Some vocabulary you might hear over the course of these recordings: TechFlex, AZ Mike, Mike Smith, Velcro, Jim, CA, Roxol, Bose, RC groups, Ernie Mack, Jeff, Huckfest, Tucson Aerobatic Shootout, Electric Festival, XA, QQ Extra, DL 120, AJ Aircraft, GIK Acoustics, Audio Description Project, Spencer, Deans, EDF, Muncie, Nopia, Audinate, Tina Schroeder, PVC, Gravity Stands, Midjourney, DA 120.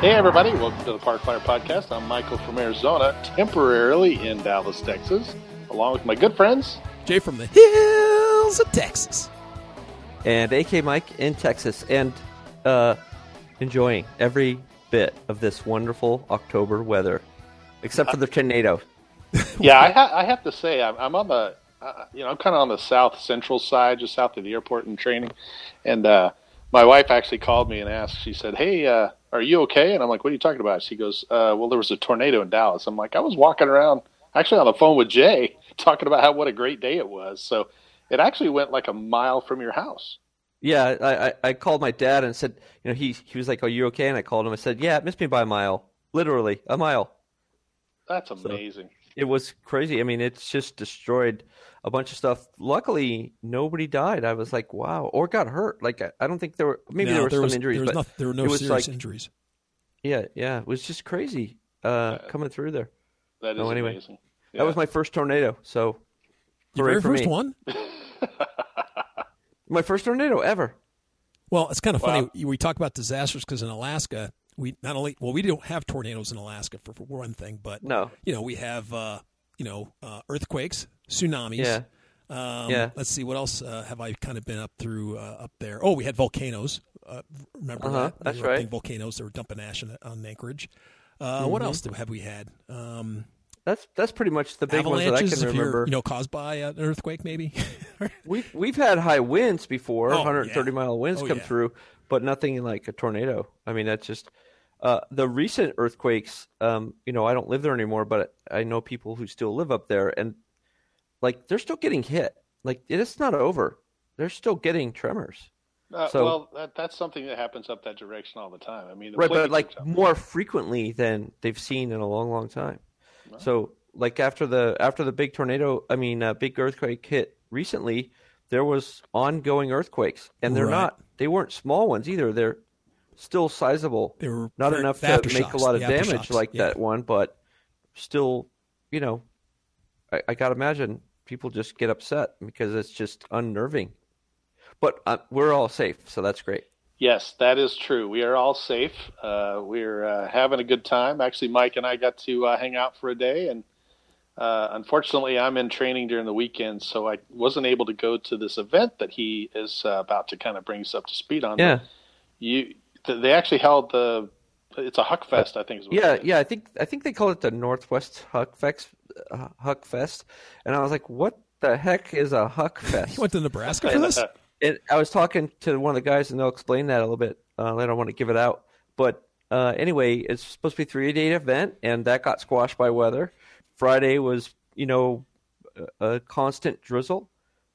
Hey everybody, welcome to the Park Flyer Podcast. I'm Michael from Arizona, temporarily in Dallas, Texas, along with my good friends, Jay from the hills of Texas, and AK Mike in Texas, and enjoying every bit of this wonderful October weather, except for the tornado. Yeah, I have to say, I'm on the, I'm kind of on the south central side, just south of the airport and training, and my wife actually called me and asked, she said, hey, are you okay? And I'm like, what are you talking about? She goes, well, there was a tornado in Dallas. I'm like, I was walking around, actually on the phone with Jay, talking about what a great day it was. So it actually went like a mile from your house. Yeah, I called my dad and said, he was like, are you okay? And I called him. I said, yeah, it missed me by a mile, literally a mile. That's amazing. So it was crazy. I mean, it's just destroyed a bunch of stuff. Luckily, nobody died. I was like, wow, or got hurt. Like, I don't think there were. Maybe there were some injuries, but there were no serious injuries. Yeah, it was just crazy coming through there. That is amazing. Yeah. That was my first tornado. So, your very first one. My first tornado ever. Well, it's kind of funny. We talk about disasters because in Alaska, we don't have tornadoes in Alaska for one thing, but we have earthquakes, tsunamis. Yeah. Let's see, what else have I kind of been up through up there? Oh, we had volcanoes. Remember that? That's right. Volcanoes that were dumping ash on Anchorage. What else have we had? That's pretty much the big ones that I can remember. Caused by an earthquake, maybe. We've had high winds before, 130-mile winds come through, but nothing like a tornado. I mean, that's just the recent earthquakes. I don't live there anymore, but I know people who still live up there, and like they're still getting hit. Like it's not over; they're still getting tremors. That's something that happens up that direction all the time. I mean, more frequently than they've seen in a long, long time. So, like after the big tornado, big earthquake hit recently, there was ongoing earthquakes, and they're they weren't small ones either. They're still sizable. They were not enough to make a lot of damage like that one, but still, I gotta imagine people just get upset because it's just unnerving. But we're all safe, so that's great. Yes, that is true. We are all safe. We're having a good time. Actually, Mike and I got to hang out for a day. And unfortunately, I'm in training during the weekend, so I wasn't able to go to this event that he is about to kind of bring us up to speed on. Yeah. They actually held it's a Huckfest, I think. Yeah. I think they call it the Northwest Huckfest. And I was like, what the heck is a Huckfest? You went to Nebraska for this? I was talking to one of the guys, and they'll explain that a little bit later. I don't want to give it out. But anyway, it's supposed to be a 3-day event, and that got squashed by weather. Friday was, a constant drizzle.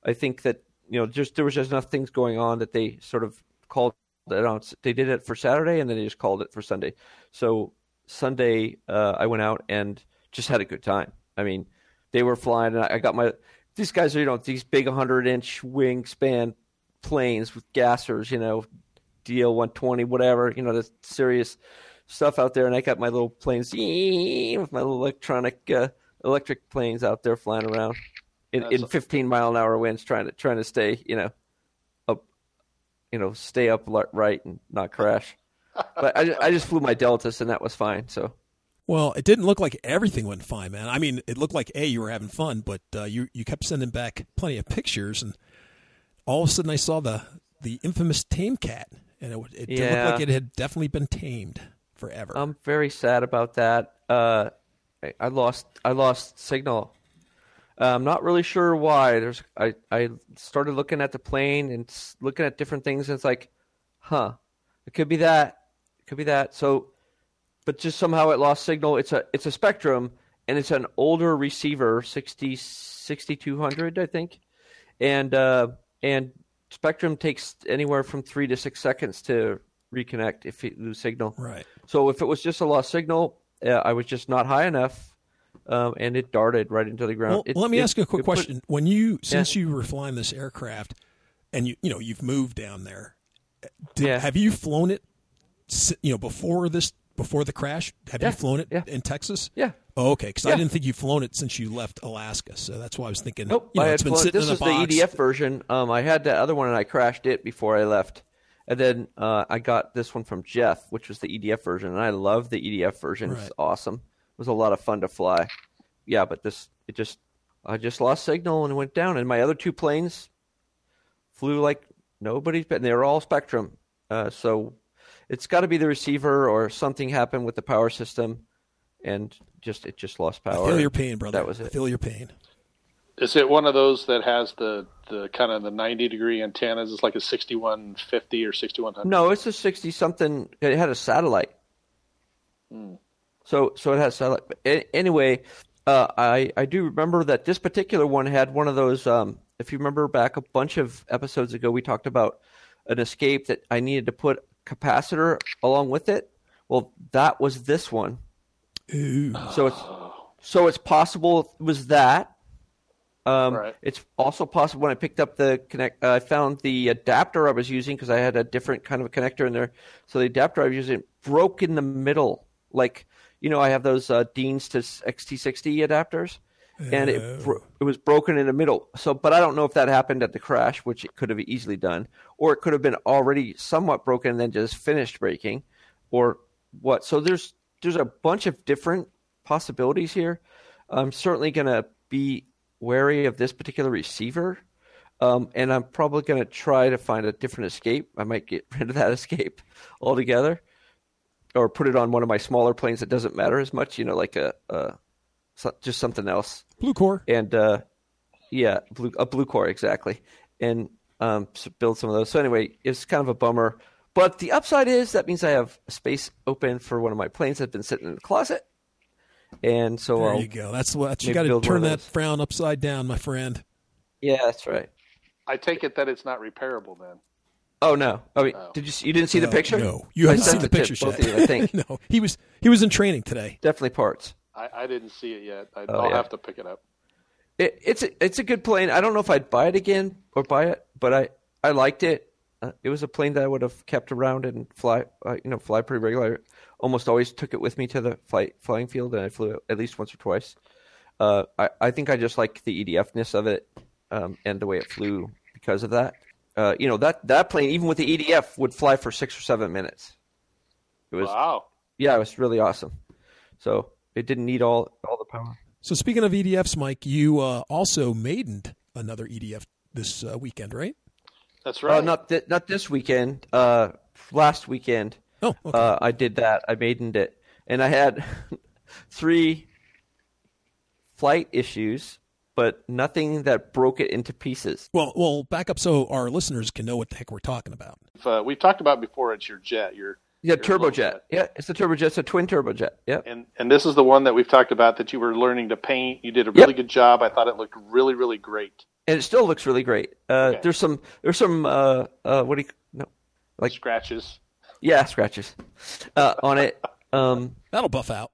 I think that, there was just enough things going on that they sort of called it on. They did it for Saturday, and then they just called it for Sunday. So Sunday, I went out and just had a good time. I mean, they were flying, and I got my – these guys are, these big 100-inch wingspan planes with gassers, DL 120, whatever, the serious stuff out there. And I got my little planes with my little electric planes out there flying around in 15-mile-an-hour winds, trying to stay, up, stay up right and not crash. But I just flew my Deltas, and that was fine. So. Well, it didn't look like everything went fine, man. I mean, it looked like you were having fun, but you kept sending back plenty of pictures and. All of a sudden, I saw the infamous tame cat, and it looked like it had definitely been tamed forever. I'm very sad about that. I lost signal. I'm not really sure why. I started looking at the plane and looking at different things, and it's like, it could be that, So, but just somehow it lost signal. It's a Spectrum, and it's an older receiver, 6200, I think, And Spectrum takes anywhere from 3 to 6 seconds to reconnect if you lose signal. Right. So if it was just a lost signal, I was just not high enough and it darted right into the ground. Well, let me ask you a quick question. When you, since you were flying this aircraft, and you know you've moved down there, have you flown it? You know, before this, before the crash, have you flown it in Texas? Yeah. Oh, okay, because I didn't think you've flown it since you left Alaska, so that's why I was thinking. Nope, you know, it's been sitting in a box. This is the EDF version. I had that other one, and I crashed it before I left. And then I got this one from Jeff, which was the EDF version, and I love the EDF version. Right. It's awesome. It was a lot of fun to fly. Yeah, but this, it just, I just lost signal and it went down, and my other two planes flew like nobody's been. They were all Spectrum, so it's got to be the receiver or something happened with the power system, and just it just lost power. I feel your pain, brother. That was it. I feel your pain. Is it one of those that has the kind of the 90-degree antennas? It's like a 6150 or 6100? No, it's a 60-something. It had a satellite. Hmm. So it has satellite. Anyway, I do remember that this particular one had one of those, if you remember back a bunch of episodes ago, we talked about an escape that I needed to put capacitor along with it. Well, that was this one. Ooh. So it's possible it was that. Right. It's also possible when I picked up the connect, I found the adapter I was using because I had a different kind of a connector in there. So the adapter I was using broke in the middle. Like, you know, I have those Deans to XT60 adapters, and it was broken in the middle. So, but I don't know if that happened at the crash, which it could have easily done, or it could have been already somewhat broken and then just finished breaking, or what. So there's a bunch of different possibilities here. I'm certainly going to be wary of this particular receiver, and I'm probably going to try to find a different escape. I might get rid of that escape altogether, or put it on one of my smaller planes that doesn't matter as much, you know, like just something else. Blue core. And blue core, exactly. And build some of those. So anyway, it's kind of a bummer. But the upside is that means I have space open for one of my planes that's been sitting in the closet. And so there you go. That's what you got to turn that frown upside down, my friend. Yeah, that's right. I take it that it's not repairable then. Oh no! I mean, didn't you see the picture? No, you haven't seen the picture yet. Both of you, I think. No, he was in training today. Definitely parts. I didn't see it yet. I'll have to pick it up. It's a good plane. I don't know if I'd buy it again or buy it, but I liked it. It was a plane that I would have kept around and fly pretty regularly. Almost always took it with me to the flying field, and I flew it at least once or twice. I think I just like the EDF-ness of it and the way it flew because of that. You know, that plane, even with the EDF, would fly for 6 or 7 minutes. It was, wow. Yeah, it was really awesome. So it didn't need all the power. So speaking of EDFs, Mike, you also maidened another EDF this weekend, right? That's right. Not this weekend. Last weekend. Oh, okay. I did that. I maidened it, and I had 3 flight issues, but nothing that broke it into pieces. Well, back up so our listeners can know what the heck we're talking about. We've talked about before. It's your jet. Your turbojet. Yeah, it's the turbojet. It's a twin turbojet. Yeah. And this is the one that we've talked about that you were learning to paint. You did a really good job. I thought it looked really, really great. And it still looks really great. Okay. There's some scratches. Yeah, scratches on it. That'll buff out.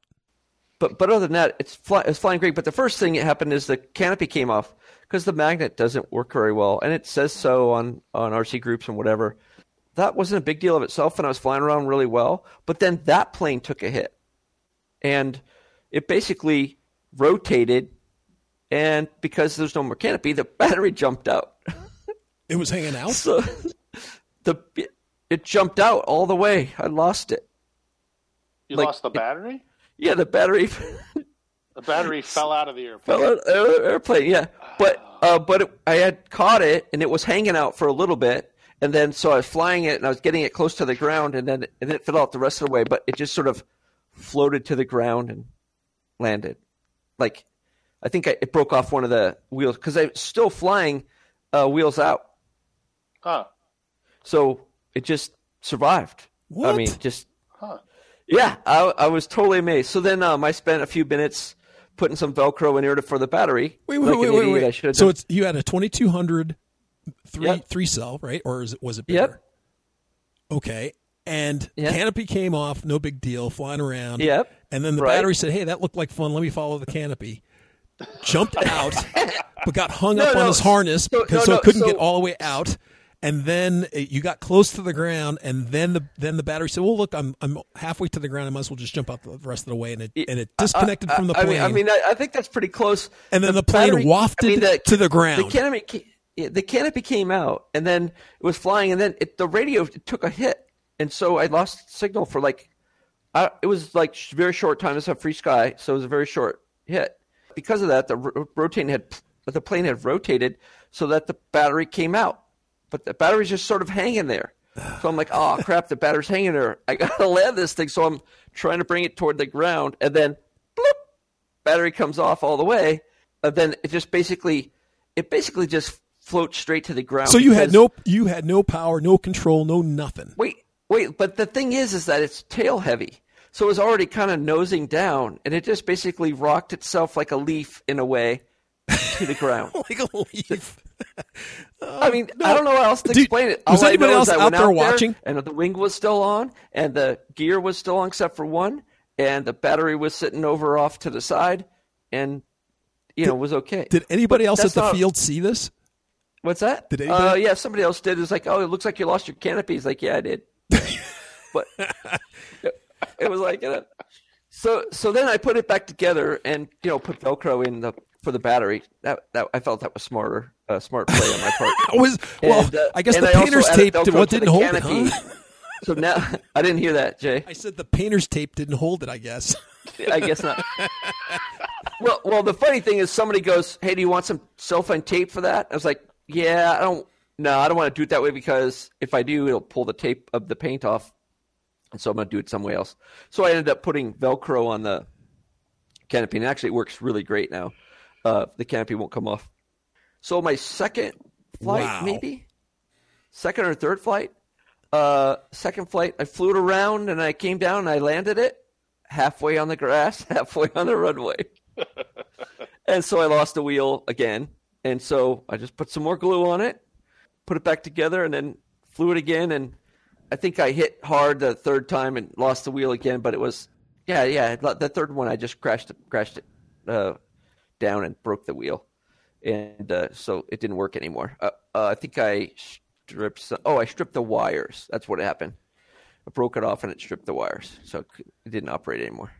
But other than that, it's flying great. But the first thing that happened is the canopy came off because the magnet doesn't work very well, and it says so on RC groups and whatever. That wasn't a big deal of itself, and I was flying around really well. But then that plane took a hit, and it basically rotated. And because there's no more canopy, the battery jumped out. It was hanging out? So it jumped out all the way. I lost it. You lost the battery? The battery. The battery fell out of the airplane. Fell out of the airplane, yeah. But I had caught it, and it was hanging out for a little bit. And then so I was flying it, and I was getting it close to the ground, and then it fell out the rest of the way. But it just sort of floated to the ground and landed. Like, I think it broke off one of the wheels because I was still flying wheels out. Huh. So it just survived. What? I mean, just yeah, I was totally amazed. So then I spent a few minutes putting some Velcro in here for the battery. Wait. I should have done. So you had a 2200 three cell, right? Or was it bigger? Yep. Okay. And canopy came off, no big deal, flying around. Yep. And then the battery said, hey, that looked like fun. Let me follow the canopy. Jumped out, but got hung up on his harness because it couldn't get all the way out. And then you got close to the ground, and then the battery said, "Well, look, I'm halfway to the ground. I might as well just jump out the rest of the way." And it disconnected from the plane. I mean, I think that's pretty close. And then the plane wafted to the ground. The canopy came out, and then it was flying, and then the radio took a hit, and so I lost signal for it was like very short time. It's a free sky, so it was a very short hit. Because of that, the plane had rotated so that the battery came out. But the battery's just sort of hanging there. So I'm like, oh, crap, the battery's hanging there. I got to land this thing. So I'm trying to bring it toward the ground. And then, bloop, battery comes off all the way. And then it just basically just floats straight to the ground. So you had no power, no control, no nothing. Wait. But the thing is that it's tail heavy. So it was already kind of nosing down. And it just basically rocked itself like a leaf in a way to the ground. Like a leaf. I don't know how else to explain it. Was anybody else out there watching? And the wing was still on, and the gear was still on except for one, and the battery was sitting over off to the side, and was okay. Did anybody else at the field see this? What's that? Did anybody? Yeah, somebody else did. It's like, oh, it looks like you lost your canopy. He's like, yeah, I did. But it was like, so then I put it back together and put Velcro in for the battery. That I felt that was smarter. Smart play on my part. I guess the painter's tape didn't hold it, huh? So now I didn't hear that, Jay. I said the painter's tape didn't hold it, I guess. I guess not. Well, the funny thing is somebody goes, hey, do you want some cellophane tape for that? I was like, yeah, I don't want to do it that way because if I do, it'll pull the tape of the paint off. And so I'm going to do it some way else. So I ended up putting Velcro on the canopy, and actually it works really great now. The canopy won't come off. So my second flight, maybe? Second or third flight? Second flight, I flew it around, and I came down, and I landed it halfway on the grass, halfway on the runway. And so I lost the wheel again. And so I just put some more glue on it, put it back together, and then flew it again. And I think I hit hard the third time and lost the wheel again. But it was, the third one, I just crashed it down and broke the wheel. And so it didn't work anymore. I think I stripped the wires. That's what happened. I broke it off and it stripped the wires. So it didn't operate anymore.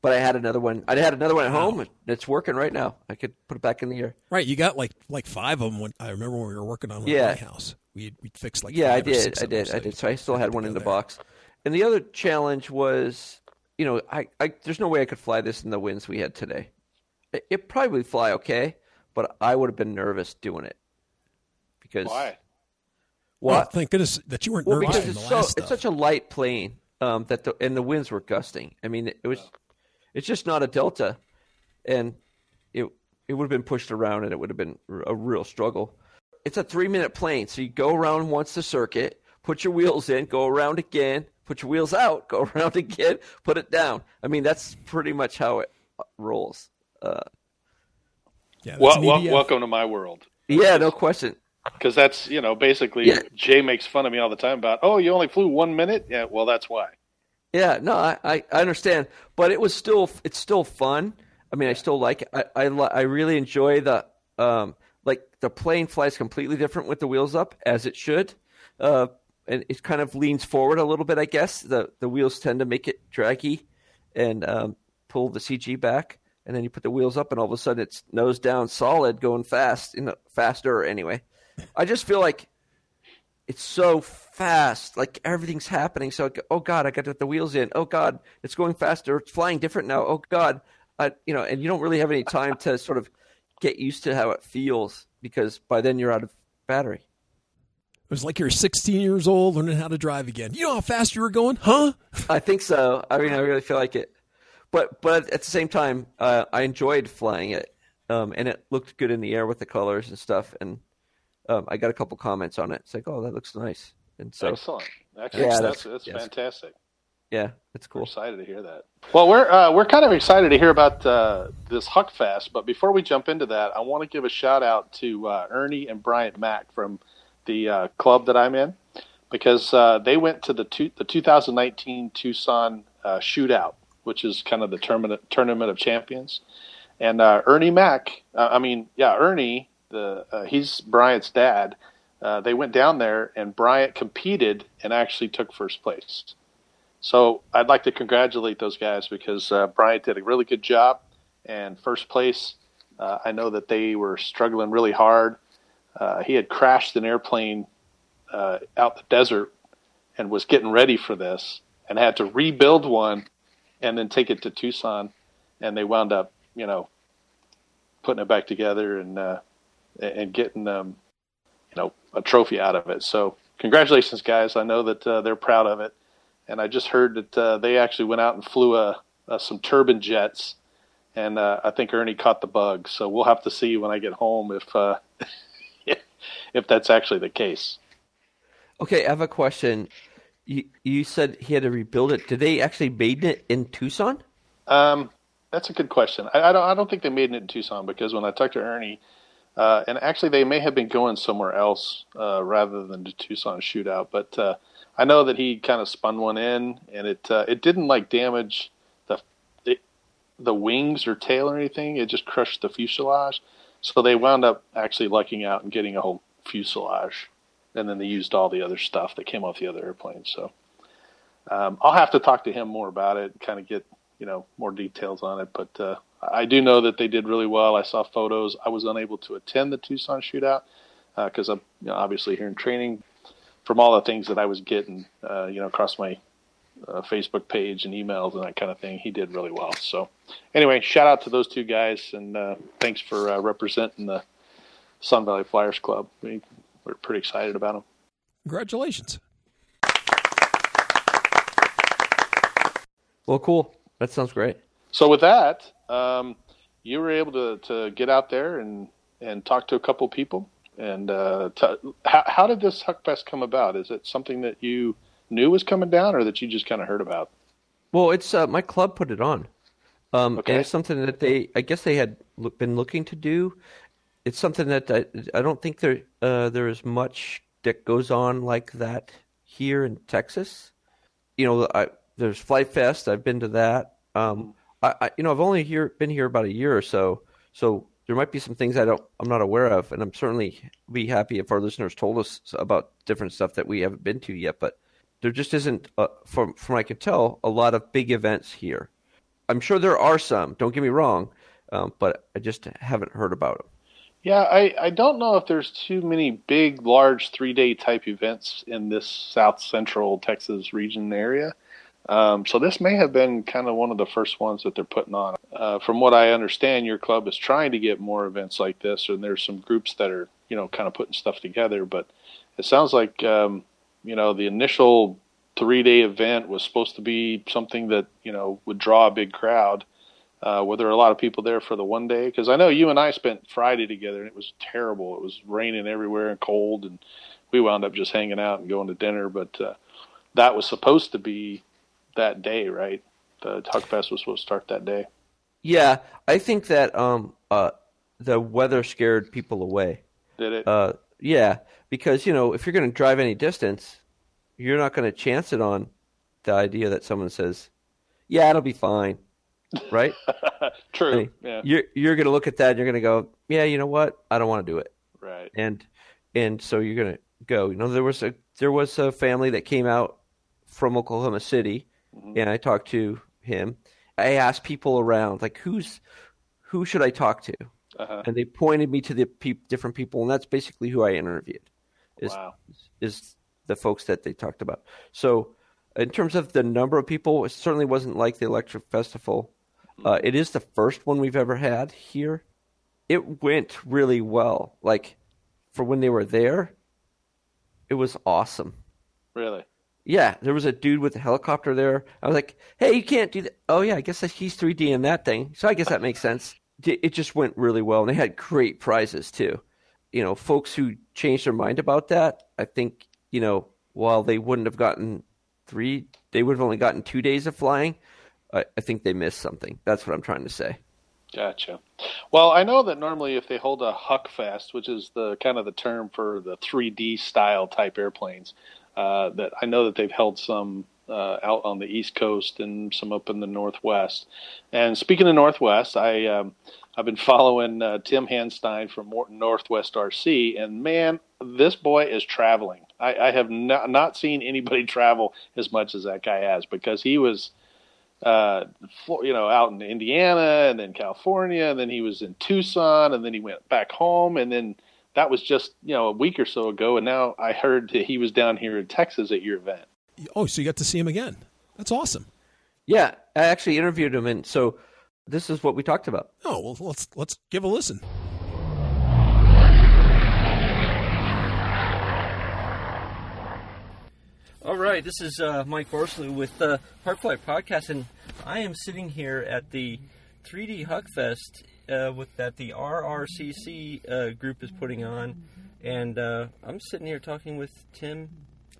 But I had another one. At home. It's working right now. I could put it back in the air. Right. You got like five of them. I remember when we were working on one at my house. We'd fix like five or six of them. I did. So I still had one in the box. And the other challenge was, there's no way I could fly this in the winds we had today. It probably would fly okay. But I would have been nervous doing it because why? Well, thank goodness that you weren't nervous. Because it's such a light plane and the winds were gusting. I mean, it's just not a delta, and it would have been pushed around and it would have been a real struggle. It's a 3-minute plane, so you go around once the circuit, put your wheels in, go around again, put your wheels out, go around again, put it down. I mean, that's pretty much how it rolls. Yeah, welcome to my world. Yeah, no question. Because that's, basically Jay makes fun of me all the time about, oh, you only flew 1 minute? Yeah, well, that's why. Yeah, no, I understand. But it's still fun. I mean, I still like it. I really enjoy the plane flies completely different with the wheels up, as it should. And it kind of leans forward a little bit, I guess. The wheels tend to make it draggy and pull the CG back. And then you put the wheels up, and all of a sudden it's nose down, solid, going fast, faster anyway. I just feel like it's so fast, like everything's happening. So, oh God, I got to put the wheels in. Oh God, it's going faster. It's flying different now. Oh God, and you don't really have any time to sort of get used to how it feels because by then you're out of battery. It was like you're 16 years old learning how to drive again. You know how fast you were going, huh? I think so. I mean, I really feel like it. But at the same time, I enjoyed flying it, and it looked good in the air with the colors and stuff. And I got a couple comments on it. It's like, oh, that looks nice. And so, excellent. Yeah, that's fantastic. Yeah, it's cool. We're excited to hear that. Well, we're kind of excited to hear about this Huckfest. But before we jump into that, I want to give a shout out to Ernie and Bryant Mack from the club that I'm in, because they went to the 2019 Tucson Shootout. which is kind of the tournament of champions. And Ernie Mack, Ernie, he's Bryant's dad. They went down there, and Bryant competed and actually took first place. So I'd like to congratulate those guys because Bryant did a really good job. And first place, I know that they were struggling really hard. He had crashed an airplane out the desert and was getting ready for this and had to rebuild one and then take it to Tucson. And they wound up, putting it back together and getting a trophy out of it. So congratulations, guys. I know that they're proud of it. And I just heard that they actually went out and flew some turbine jets. And I think Ernie caught the bug. So we'll have to see when I get home if that's actually the case. Okay, I have a question. You said he had to rebuild it. Did they actually made it in Tucson? That's a good question. I don't think they made it in Tucson because when I talked to Ernie, and actually they may have been going somewhere else rather than the Tucson shootout. But I know that he kind of spun one in, and it didn't damage the wings or tail or anything. It just crushed the fuselage. So they wound up actually lucking out and getting a whole fuselage. And then they used all the other stuff that came off the other airplane. So I'll have to talk to him more about it and kind of get, more details on it. But I do know that they did really well. I saw photos. I was unable to attend the Tucson shootout because I'm obviously here in training. From all the things that I was getting, across my Facebook page and emails and that kind of thing, he did really well. So anyway, shout out to those two guys. And thanks for representing the Sun Valley Flyers Club. We're pretty excited about them. Congratulations. Well, cool. That sounds great. So with that, you were able to get out there and talk to a couple people. And how did this Huckfest come about? Is it something that you knew was coming down or that you just kind of heard about? Well, it's my club put it on. Okay. And it's something that I guess they had been looking to do. It's something that I don't think there is much that goes on like that here in Texas. There's Flight Fest. I've been to that. I've only been here about a year or so. So there might be some things I'm not aware of, and I'm certainly be happy if our listeners told us about different stuff that we haven't been to yet. But there just isn't, from I can tell, a lot of big events here. I'm sure there are some. Don't get me wrong, but I just haven't heard about them. Yeah, I don't know if there's too many big, large 3-day type events in this South Central Texas region area. So this may have been kind of one of the first ones that they're putting on. From what I understand, your club is trying to get more events like this, and there's some groups that are, kind of putting stuff together. But it sounds like, the initial 3-day event was supposed to be something that, would draw a big crowd. Were there a lot of people there for the one day? Because I know you and I spent Friday together, and it was terrible. It was raining everywhere and cold, and we wound up just hanging out and going to dinner. But that was supposed to be that day, right? The Huckfest was supposed to start that day. Yeah, I think that the weather scared people away. Did it? Yeah, because, if you're going to drive any distance, you're not going to chance it on the idea that someone says, yeah, it'll be fine. Right? True. I mean, yeah. You're going to look at that and you're going to go, yeah, you know what? I don't want to do it. Right. And so you're going to go, there was a family that came out from Oklahoma City, mm-hmm. and I talked to him. I asked people around, like, who should I talk to? Uh-huh. And they pointed me to the different people, and that's basically who I interviewed. Is the folks that they talked about. So in terms of the number of people, it certainly wasn't like the Electric Festival. It is the first one we've ever had here. It went really well. Like, for when they were there, it was awesome. Really? Yeah. There was a dude with a helicopter there. I was like, hey, you can't do that. Oh, yeah, I guess he's 3D in that thing. So I guess that makes sense. It just went really well, and they had great prizes, too. Folks who changed their mind about that, I think, while they wouldn't have gotten three, they would have only gotten 2 days of flying. I think they missed something. That's what I'm trying to say. Gotcha. Well, I know that normally if they hold a Huckfest, which is the kind of the term for the 3D style type airplanes, that I know that they've held some out on the East Coast and some up in the Northwest. And speaking of Northwest, I've been following Tim Hanstein from Northwest RC, and man, this boy is traveling. I have not seen anybody travel as much as that guy has, because he was, out in Indiana and then California, and then he was in Tucson, and then he went back home, and then that was just, a week or so ago, and now I heard that he was down here in Texas at your event. Oh, so you got to see him again. That's awesome. Yeah, I actually interviewed him, and so this is what we talked about. Oh, well, let's give a listen. All right, this is Mike Borsley with the Parkfly Podcast, and I am sitting here at the 3D Huckfest that the RRCC group is putting on, and I'm sitting here talking with Tim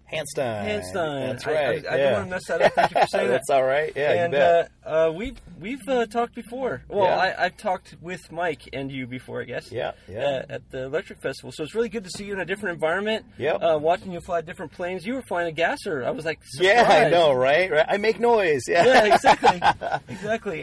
Hanstein. That's right. I didn't want to mess that up. Thank you for saying That's all right. Yeah, and, you bet. We've talked before. Well, yeah. I've talked with Mike and you before, I guess. Yeah. At the Electric Festival. So it's really good to see you in a different environment. Yep. Watching you fly different planes. You were flying a gasser. I was like, surprised. Yeah, I know, right? I make noise. Yeah, exactly.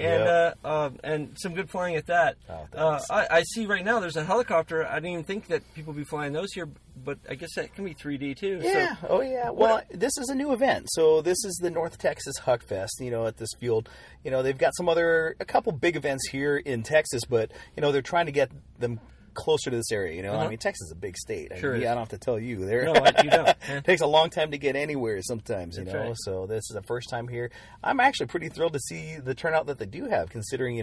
And yep. And some good flying at that. Oh, I see right now there's a helicopter. I didn't even think that people would be flying those here, but I guess that can be 3D too. Yeah. So. Oh yeah. Yeah, well, this is a new event. So this is the North Texas Huckfest, at this field. They've got a couple big events here in Texas, but, they're trying to get them closer to this area, Uh-huh. I mean, Texas is a big state. Sure. I don't have to tell you. No, you don't. It takes a long time to get anywhere sometimes, That's right. So this is the first time here. I'm actually pretty thrilled to see the turnout that they do have, considering,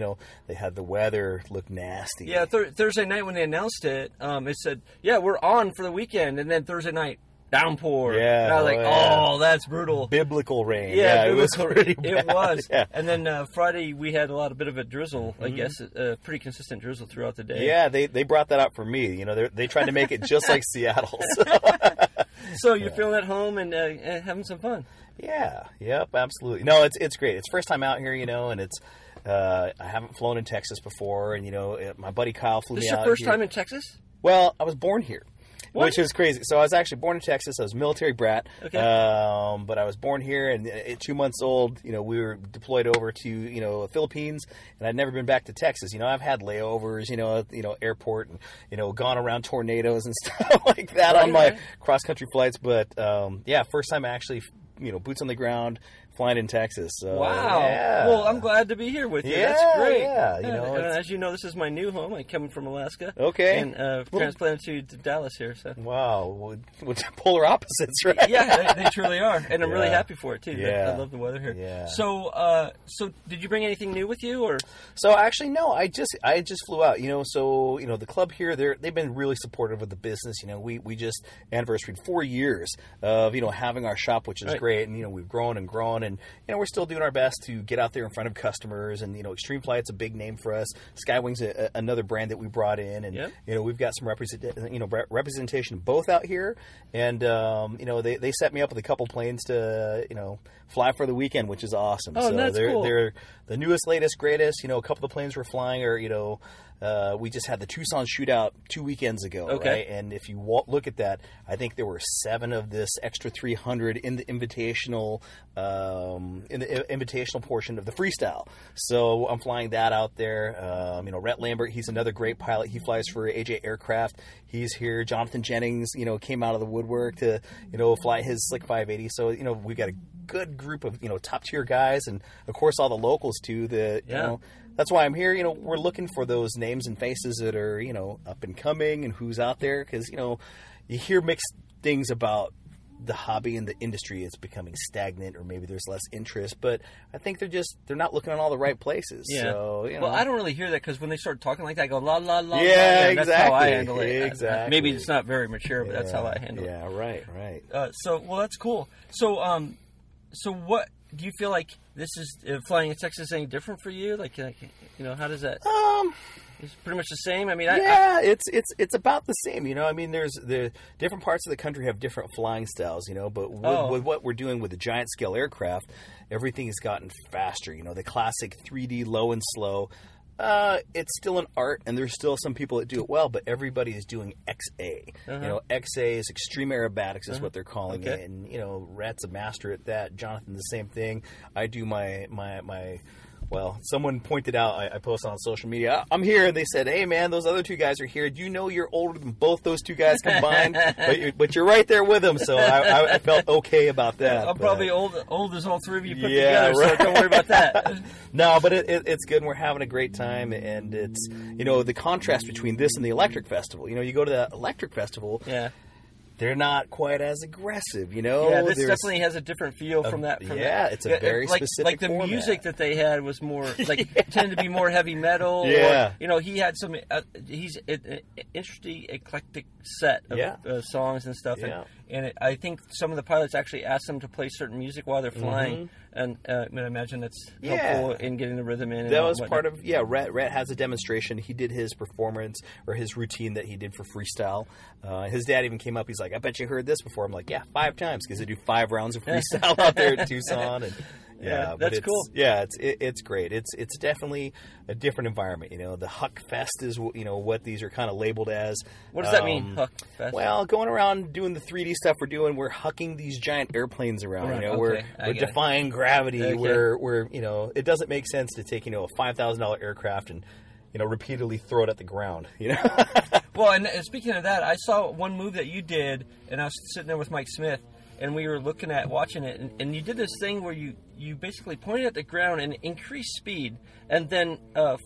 they had the weather look nasty. Yeah, Thursday night when they announced it, it said, yeah, we're on for the weekend, and then Thursday night, downpour. Yeah. And I was like, that's brutal. Biblical rain. Yeah, biblical rain. It was. Yeah. And then Friday we had a bit of a drizzle, mm-hmm. I guess, a pretty consistent drizzle throughout the day. Yeah, they brought that out for me. They tried to make it just like Seattle. So you're feeling at home and having some fun. Yeah. Yep, absolutely. No, it's great. It's first time out here, and it's I haven't flown in Texas before, and my buddy Kyle flew me out. This your first time in Texas? Well, I was born here. What? Which is crazy. So I was actually born in Texas. I was a military brat. Okay. But I was born here, and at 2 months old, we were deployed over to, Philippines, and I'd never been back to Texas. I've had layovers, airport, and, gone around tornadoes and stuff like that on my cross-country flights. But, first time I actually, boots on the ground, flying in Texas. So, wow. Yeah. Well, I'm glad to be here with you. Yeah, that's great. Yeah. As you know, this is my new home. I come from Alaska. Okay. And transplanted to Dallas here. So. Wow. Well, polar opposites, right? Yeah, they truly are. And I'm really happy for it, too. Yeah. I love the weather here. Yeah. So, did you bring anything new with you? Or? So, actually, no. I just flew out. The club here, they've been really supportive of the business. We just anniversaried 4 years of, having our shop, which is great. And, we've grown. And, we're still doing our best to get out there in front of customers. And, Extreme Flight's a big name for us. Skywing's another brand that we brought in. And, we've got some representation both out here. And, they set me up with a couple planes to, fly for the weekend, which is awesome. Oh, so that's cool. They're the newest, latest, greatest. A couple of the planes we're flying are, we just had the Tucson Shootout 2 weekends ago, right? And if you look at that, I think there were 7 of this extra 300 in the invitational portion of the freestyle. So I'm flying that out there. Rhett Lambert, he's another great pilot. He flies for AJ Aircraft. He's here. Jonathan Jennings, came out of the woodwork to, fly his Slick 580. So, we got a good group of, top tier guys, and of course all the locals too. That's why I'm here. We're looking for those names and faces that are, up and coming and who's out there. Because, you hear mixed things about the hobby and the industry. It's becoming stagnant, or maybe there's less interest. But I think they're not looking in all the right places. Yeah. So, Well, I don't really hear that, because when they start talking like that, I go, la, la, la, la. Exactly. That's how I handle it. Exactly. Maybe it's not very mature, but that's how I handle it. Yeah, right. Well, that's cool. So, what do you feel like? This is flying in Texas. Any different for you? How does that? It's pretty much the same. I mean, it's about the same. I mean, there's the different parts of the country have different flying styles. But with what we're doing with the giant scale aircraft, everything has gotten faster. The classic 3D low and slow. It's still an art, and there's still some people that do it well, but everybody is doing XA. Uh-huh. You know, XA is extreme aerobatics, is what they're calling it. And you know, Rhett's a master at that. Jonathan, the same thing. I do my. Well, someone pointed out, I posted on social media, I'm here, and they said, hey, man, those other two guys are here. Do you know you're older than both those two guys combined? but you're right there with them, so I felt okay about that. I'm probably old as all three of you put together, right. So don't worry about that. No, but it's good, and we're having a great time, and it's, you know, the contrast between this and the Electric Festival. You know, you go to the Electric Festival. Yeah. They're not quite as aggressive, you know? Yeah, this definitely has a different feel from that. It's a very specific like the format. Music that they had was more, like, tended to be more heavy metal. Yeah. Or, you know, he had some, he's an interesting, eclectic set of songs and stuff. Yeah. And I think some of the pilots actually asked them to play certain music while they're flying. Mm-hmm. And I imagine that's helpful in getting the rhythm in. That was part of, Rhett has a demonstration. He did his performance or his routine that he did for freestyle. His dad even came up. He's like, I bet you heard this before. I'm like, yeah, 5 times because they do 5 rounds of freestyle out there in Tucson. And, yeah, that's cool. Yeah, it's great. It's definitely a different environment. You know, the Huckfest is what these are kind of labeled as. What does that mean, Huckfest? Well, going around doing the 3D stuff we're hucking these giant airplanes around. Right. You know, we're defying gravity. Okay. We're it doesn't make sense to take a $5,000 aircraft and repeatedly throw it at the ground. Well, and speaking of that, I saw one move that you did, and I was sitting there with Mike Smith. And we were watching it, and you did this thing where you basically pointed at the ground and increased speed, and then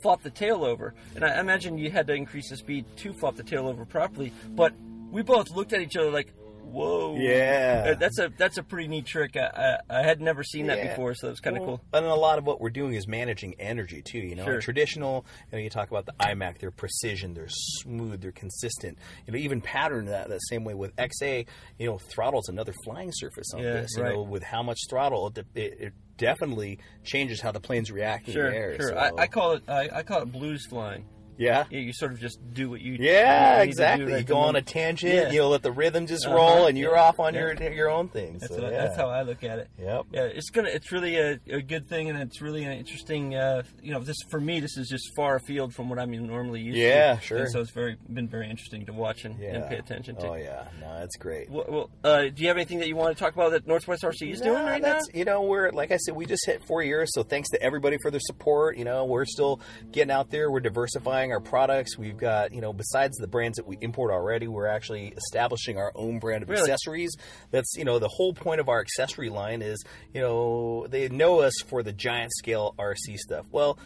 flopped the tail over. And I imagine you had to increase the speed to flop the tail over properly. But we both looked at each other like, "Whoa!" Yeah, that's a pretty neat trick. I had never seen that before, so that was kind of cool. And a lot of what we're doing is managing energy too. Sure. Traditional. You talk about the IMAC. They're precision. They're smooth. They're consistent. Even pattern that same way with XA. Throttle's another flying surface on this. With how much throttle, it definitely changes how the plane's reacting in the air. Sure. So. I call it blues flying. Yeah. You sort of just do what you do. Yeah, exactly. You go on a tangent, let the rhythm just roll, and you're off on your own thing. That's, that's how I look at it. Yep. Yeah, it's really a good thing, and it's really an interesting, this is just far afield from what I'm normally used to. Yeah, sure. And so it's been very interesting to watch and pay attention to. Oh, yeah. No, that's great. Well, do you have anything that you want to talk about that Northwest RC is doing right now? We're, like I said, we just hit 4 years, so thanks to everybody for their support. We're still getting out there. We're diversifying our products. We've got, besides the brands that we import already, we're actually establishing our own brand of accessories. That's, the whole point of our accessory line is, they know us for the giant scale RC stuff. Well,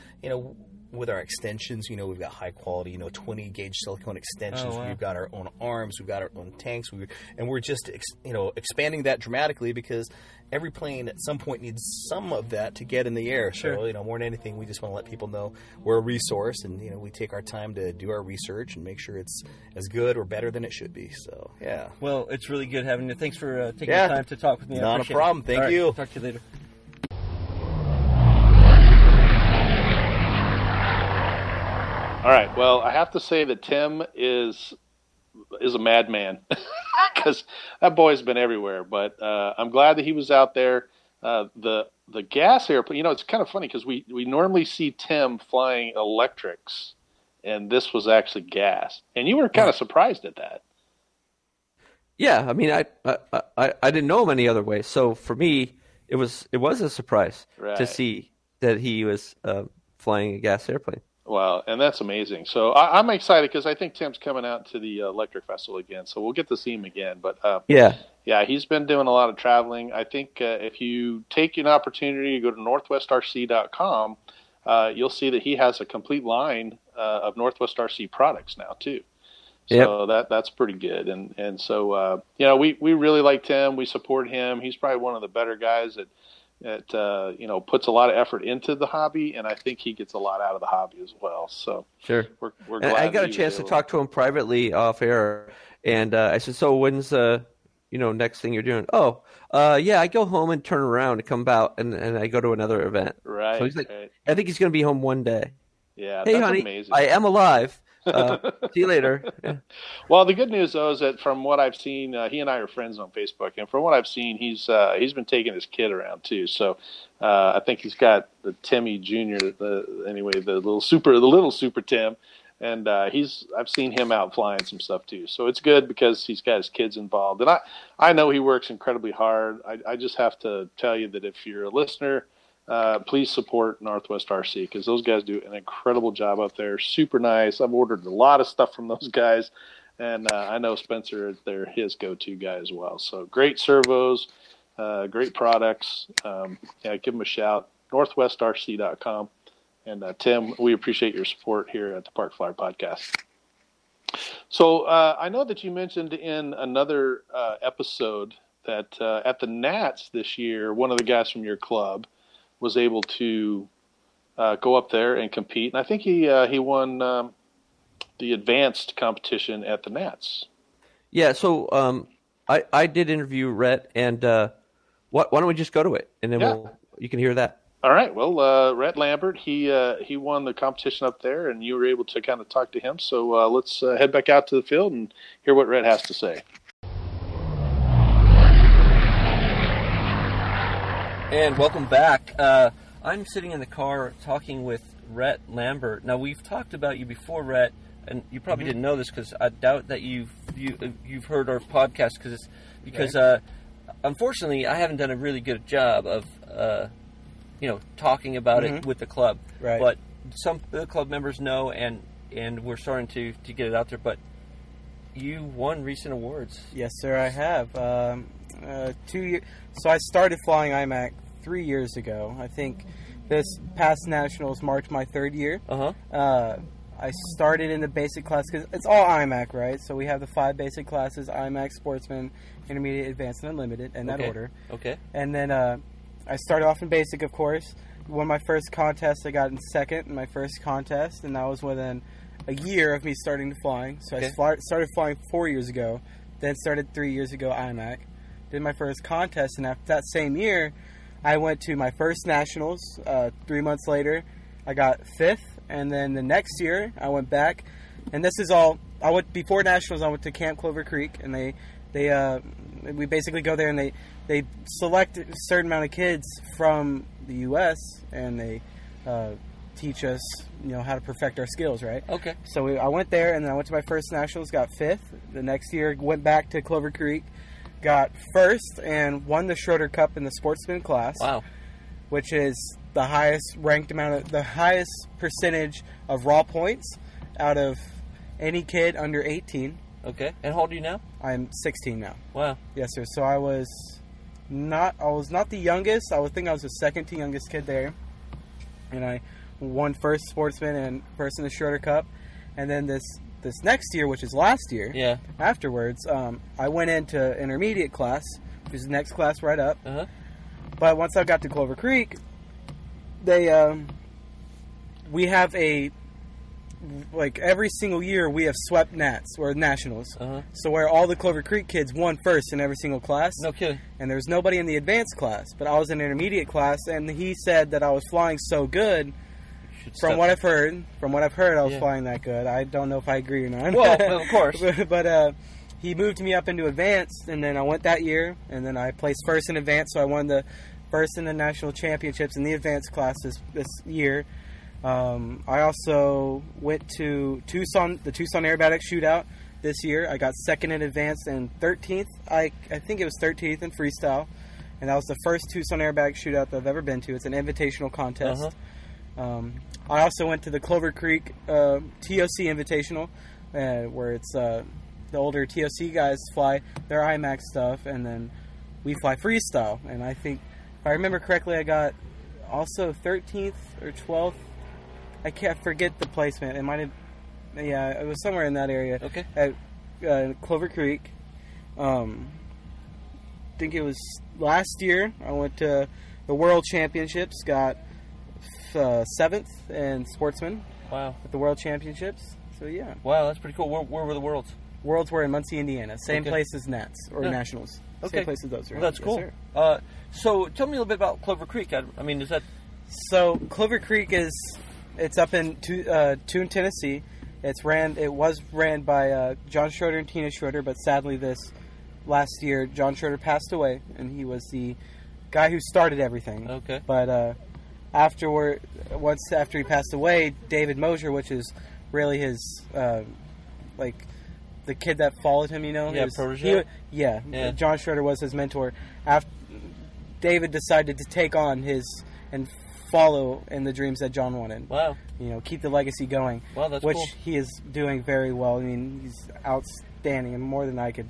with our extensions, we've got high quality, 20 gauge silicone extensions. Oh, wow. We've got our own arms. We've got our own tanks. We're just, expanding that dramatically because every plane at some point needs some of that to get in the air. Sure. So, more than anything, we just want to let people know we're a resource, and, we take our time to do our research and make sure it's as good or better than it should be. So, yeah. Well, it's really good having you. Thanks for taking the time to talk with me. Not a problem. Thank you. All right. Talk to you later. All right. Well, I have to say that Tim is a madman because that boy's been everywhere. But I'm glad that he was out there. The gas airplane. It's kind of funny because we normally see Tim flying electrics, and this was actually gas. And you were kind of surprised at that. Yeah, I mean, I didn't know him any other way. So for me, it was a surprise to see that he was flying a gas airplane. Wow, and that's amazing. So I'm excited because I think Tim's coming out to the Electric Festival again, so we'll get to see him again. But he's been doing a lot of traveling. I think if you take an opportunity to go to northwestrc.com, you'll see that he has a complete line of Northwest RC products now too. So that's pretty good. And so we really like Tim. We support him. He's probably one of the better guys that puts a lot of effort into the hobby, and I think he gets a lot out of the hobby as well. So sure, we're glad. I got a chance to talk to him privately off air, and I said, "So when's next thing you're doing?" Oh, I go home and turn around and come out, and I go to another event. Right. So he's like, I think he's going to be home one day. Yeah. Hey, that's honey, amazing. I am alive. See you later. Yeah. Well, the good news, though, is that from what I've seen, he and I are friends on Facebook. And from what I've seen, he's been taking his kid around, too. So I think he's got the Timmy Jr., the little Super Tim. And I've seen him out flying some stuff too, so it's good because he's got his kids involved. And I know he works incredibly hard. I just have to tell you that if you're a listener, please support Northwest RC because those guys do an incredible job up there. Super nice. I've ordered a lot of stuff from those guys, and I know Spencer, they're his go-to guy as well. So great servos, great products. Give them a shout. NorthwestRC.com. And Tim, we appreciate your support here at the Park Flyer Podcast. So I know that you mentioned in another episode that at the Nats this year, one of the guys from your club was able to go up there and compete. And I think he won the advanced competition at the Nats. Yeah, so I did interview Rhett, and why don't we just go to it, and then you can hear that. All right. Well, Rhett Lambert, he won the competition up there, and you were able to kind of talk to him. So let's head back out to the field and hear what Rhett has to say. And welcome back. I'm sitting in the car talking with Rhett Lambert. Now, we've talked about you before, Rhett, and you probably didn't know this because I doubt that you've heard our podcast because unfortunately I haven't done a really good job of talking about it with the club. Right. But some of the club members know, and we're starting to get it out there. But you won recent awards. Yes, sir, I have. 2 years. So I started flying IMAC 3 years ago. I think this past Nationals marked my third year. Uh-huh. I started in the basic class because it's all IMAC, right? So we have the five basic classes, IMAC, Sportsman, Intermediate, Advanced, and Unlimited, in that order. Okay. And then... I started off in basic, of course. Won my first contest. I got in second in my first contest, and that was within a year of me starting to flying. So I started flying 4 years ago, then started 3 years ago IMAC. Did my first contest, and after that same year, I went to my first Nationals. 3 months later, I got fifth, and then the next year, I went back. And this is all... before Nationals, I went to Camp Clover Creek, and we basically go there and they select a certain amount of kids from the U.S. and they teach us, how to perfect our skills, right? Okay. So I went there and then I went to my first Nationals, got fifth. The next year, went back to Clover Creek, got first, and won the Schroeder Cup in the sportsman class. Wow. Which is the highest ranked the highest percentage of raw points out of any kid under 18. Okay. And how old are you now? I'm 16 now. Wow. Yes, sir. So I was not the youngest. I would think I was the second to youngest kid there. And I won first sportsman and first in the Schroeder Cup. And then this next year, which is last year, afterwards, I went into intermediate class, which is the next class right up. Uh-huh. But once I got to Clover Creek, we have a... like every single year we have swept Nats or Nationals. Uh-huh. So where all the Clover Creek kids won first in every single class. No kidding. And there was nobody in the advanced class, but I was in intermediate class, and he said that I was flying so good. From what I've heard, I was flying that good. I don't know if I agree or not. Well, of course. but he moved me up into advanced, and then I went that year, and then I placed first in advanced, so I won the first in the national championships in the advanced class this year. I also went to the Tucson Aerobatic Shootout this year. I got second in advanced and 13th. I think it was 13th in freestyle. And that was the first Tucson Aerobatic Shootout that I've ever been to. It's an invitational contest. Uh-huh. I also went to the Clover Creek TOC Invitational, where it's the older TOC guys fly their IMAC stuff, and then we fly freestyle. And I think, if I remember correctly, I got also 13th or 12th. I can't forget the placement. It might have... yeah, it was somewhere in that area. Okay. At Clover Creek. I think it was last year. I went to the World Championships. Got 7th in Sportsman. Wow. At the World Championships. So, yeah. Wow, that's pretty cool. Where were the Worlds? Worlds were in Muncie, Indiana. Same place as Nats or Nationals. Okay. Same place as those. Right? Well, that's cool. Yes, so, tell me a little bit about Clover Creek. I mean, is that... So, Clover Creek is... It's up in Tune, Tennessee. It was ran by John Schroeder and Tina Schroeder, but sadly this last year John Schroeder passed away, and he was the guy who started everything. Okay. But after he passed away, David Mosher, which is really his the kid that followed him, you know, protege. Yeah, John Schroeder was his mentor. After David decided to take on and follow in the dreams that John wanted. Wow. You know, keep the legacy going. Wow, that's cool. Which he is doing very well. I mean, he's outstanding and more than I could.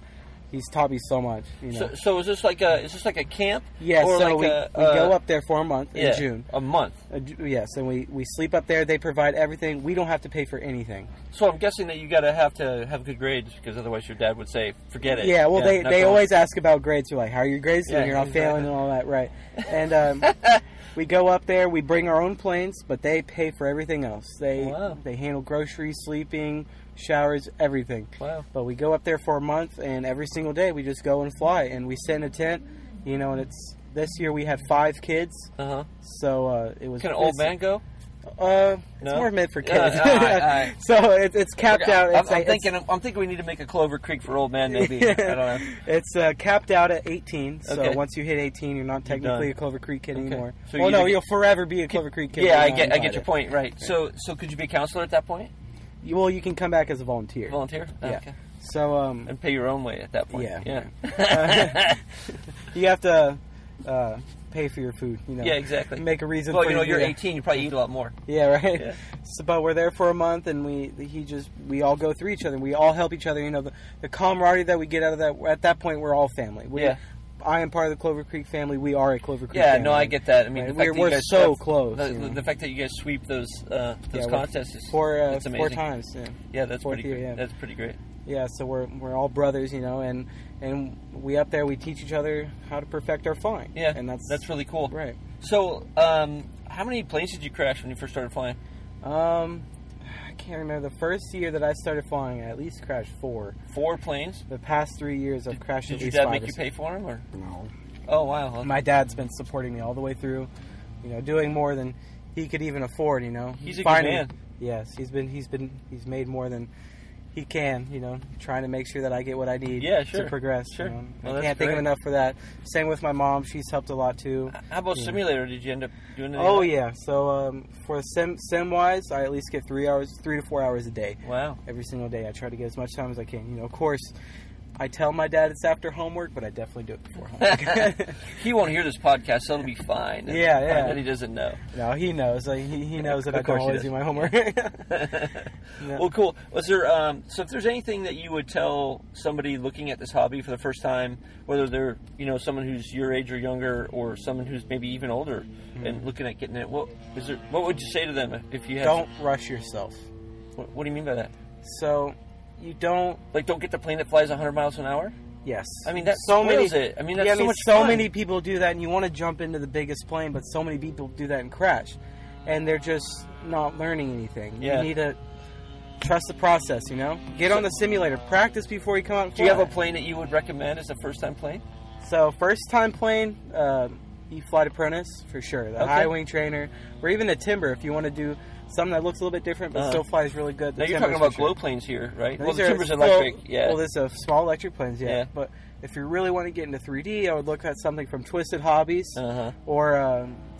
He's taught me so much. You know. So is this like a camp? Yeah. Or so like we go up there for a month in June. A month. Yes, and we sleep up there. They provide everything. We don't have to pay for anything. So I'm guessing that you gotta have to have good grades, because otherwise your dad would say, "Forget it." Yeah. Well, they always ask about grades. You're like, "How are your grades doing? You're not failing and all that, right?" And we go up there. We bring our own planes, but they pay for everything else. They handle groceries, sleeping, showers, everything. Wow. But we go up there for a month, and every single day we just go and fly, and we sit in a tent, you know. And it's this year we had 5 kids. Uh-huh. So it was. Can an old man go? No. It's more meant for kids. No, so it's capped out. I'm thinking we need to make a Clover Creek for old man, maybe. I don't know. It's capped out at 18. So once you hit 18, you're not technically a Clover Creek kid anymore. So you'll forever be a Clover Creek kid. Yeah, I get your point. Right. Okay. So could you be a counselor at that point? Well, you can come back as a volunteer. Yeah. Okay. So and pay your own way at that point. Yeah. You have to pay for your food. You know. Yeah, exactly. Make a reason. Well, for you're 18. You probably eat a lot more. Yeah, right. Yeah. So, but we're there for a month, and we all go through each other. We all help each other. You know, the camaraderie that we get out of that. At that point, we're all family. I am part of the Clover Creek family. We are a Clover Creek family. Yeah, no, I get that. I mean, we're so close. The fact that you guys sweep those contests is amazing. 4 times. Yeah, that's pretty great. Yeah. That's pretty great. Yeah, so we're all brothers, you know, and we up there, we teach each other how to perfect our flying. Yeah, and that's really cool. Right. So, how many planes did you crash when you first started flying? I can't remember. The first year that I started flying, I at least crashed 4. 4 planes? The past 3 years I've crashed at least 5 or 6. Did your dad make you pay for them, or? No. Oh, wow. Okay. My dad's been supporting me all the way through, you know, doing more than he could even afford, you know. He's a good man. Yes, he's made more than he can, you know, trying to make sure that I get what I need to progress. Sure. You know? Well, I can't think of enough for that. Same with my mom. She's helped a lot, too. How about simulator? Did you end up doing anything? Oh, yeah. So for sim-wise, I at least get 3 to 4 hours a day. Wow. Every single day. I try to get as much time as I can. You know, of course, I tell my dad it's after homework, but I definitely do it before homework. He won't hear this podcast, so it'll be fine. Yeah. That he doesn't know. No, he knows. Like, he knows that I don't always do my homework. No. Well, cool. Was there? So, if there's anything that you would tell somebody looking at this hobby for the first time, whether they're someone who's your age or younger, or someone who's maybe even older and looking at getting it, what would you say to them if you had? Don't rush yourself. What do you mean by that? So. You don't get the plane that flies 100 miles an hour? Yes. I mean, that's so many. It. I mean, that's so much fun. So many people do that, and you want to jump into the biggest plane, but so many people do that and crash, and they're just not learning anything. Yeah. You need to trust the process. You know, get on the simulator, practice before you come out and fly. Do you have a plane that you would recommend as a first-time plane? So, first-time plane, you fly to Pronis for sure. The high wing trainer, or even a Timber if you want to do. Something that looks a little bit different, but still flies really good. Now you're talking about glow planes here, right? Well, the Timber's electric, Well, there's small electric planes, But if you really want to get into 3D, I would look at something from Twisted Hobbies, or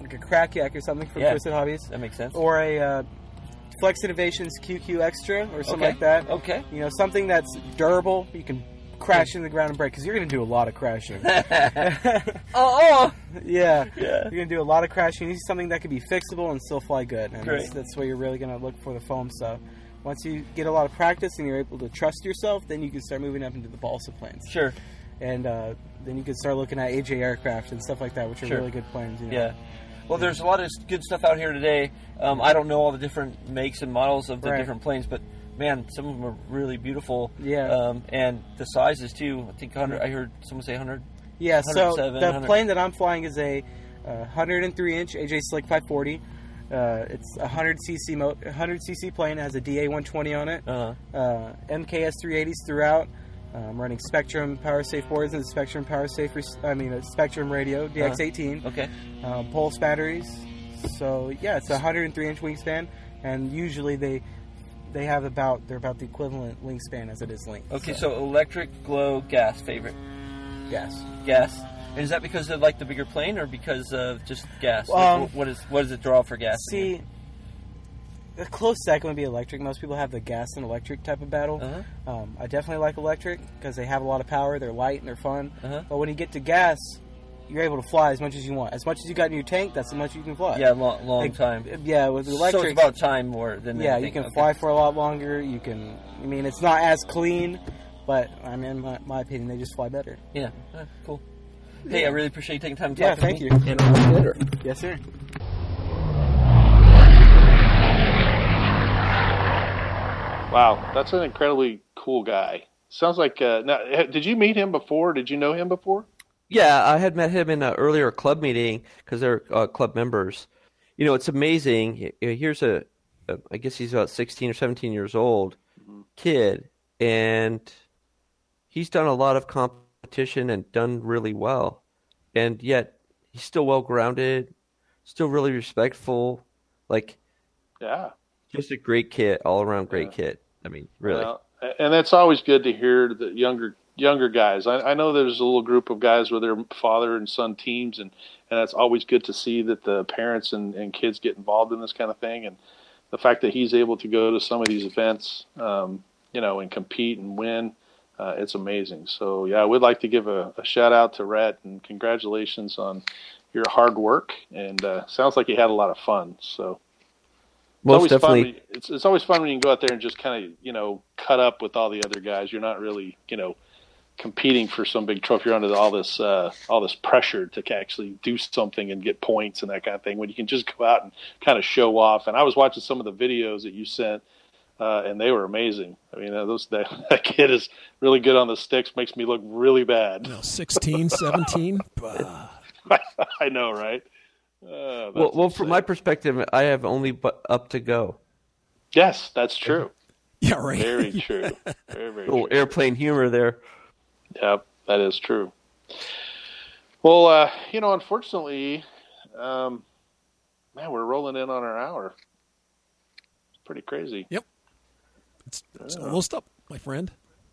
like a Crack Yak or something from Twisted Hobbies. That makes sense. Or a Flex Innovations QQ Extra or something like that. Okay. You know, something that's durable. You can crash into the ground and break, because you're going to do a lot of crashing. You're going to do a lot of crashing. You need something that can be fixable and still fly good, and that's where you're really going to look for the foam stuff. Once you get a lot of practice and you're able to trust yourself, then you can start moving up into the balsa planes. Sure. And then you can start looking at AJ Aircraft and stuff like that, which are really good planes. You know? Yeah. Well, there's a lot of good stuff out here today. I don't know all the different makes and models of the different planes, but man, some of them are really beautiful. Yeah. And the sizes, too. I think 100. I heard someone say 100. Yeah, so the 100. Plane that I'm flying is a 103-inch AJ Slick 540. It's a 100cc plane. It has a DA 120 on it. MKS 380s throughout. I'm running Spectrum Power Safe boards and a Spectrum radio, DX18. Okay. Pulse batteries. So, yeah, it's a 103-inch wingspan. And usually they they have about, they're about the equivalent wingspan as it is length. Okay, so electric, glow, gas, favorite? Gas. Gas. And is that because of, like, the bigger plane or because of just gas? Like, what does it draw for gas? See, a close second would be electric. Most people have the gas and electric type of battle. Uh-huh. I definitely like electric because they have a lot of power, they're light, and they're fun. Uh-huh. But when you get to gas, you're able to fly as much as you want. As much as you got in your tank, that's as much you can fly. Yeah, long time. Yeah, with electric. So it's about time more than anything. You can fly for a lot longer. You can, I mean, it's not as clean, but I mean, in my opinion, they just fly better. Yeah, cool. Hey, I really appreciate you taking time to talk to me. Yeah, thank you. And I'll see you later. Yes, sir. Wow, that's an incredibly cool guy. Sounds like, now, did you meet him before? Did you know him before? Yeah, I had met him in an earlier club meeting because they're club members. You know, it's amazing. Here's I guess he's about 16 or 17 years old, mm-hmm. kid, and he's done a lot of competition and done really well. And yet he's still well-grounded, still really respectful. Like, yeah, just a great kid, all-around great kid. I mean, really. Well, and that's always good to hear the younger guys. I know there's a little group of guys where they're father and son teams, and that's always good to see that the parents and kids get involved in this kind of thing. And the fact that he's able to go to some of these events, you know, and compete and win, it's amazing. So, yeah, I would like to give a shout-out to Rhett, and congratulations on your hard work. And sounds like you had a lot of fun. So it's always fun when you can go out there and just kind of, you know, cut up with all the other guys. You're not really, you know, competing for some big trophy. You're under all this pressure to actually do something and get points and that kind of thing, when you can just go out and kind of show off. And I was watching some of the videos that you sent, and they were amazing. I mean, that kid is really good on the sticks, makes me look really bad. No, 16, 17? I know, right? Well, from my perspective, I have only up to go. Yes, that's true. Yeah, right. Very true. Very, very little true. Airplane humor there. Yeah, that is true. Well, you know, unfortunately, man, we're rolling in on our hour. It's pretty crazy. Yep. It's almost up, my friend.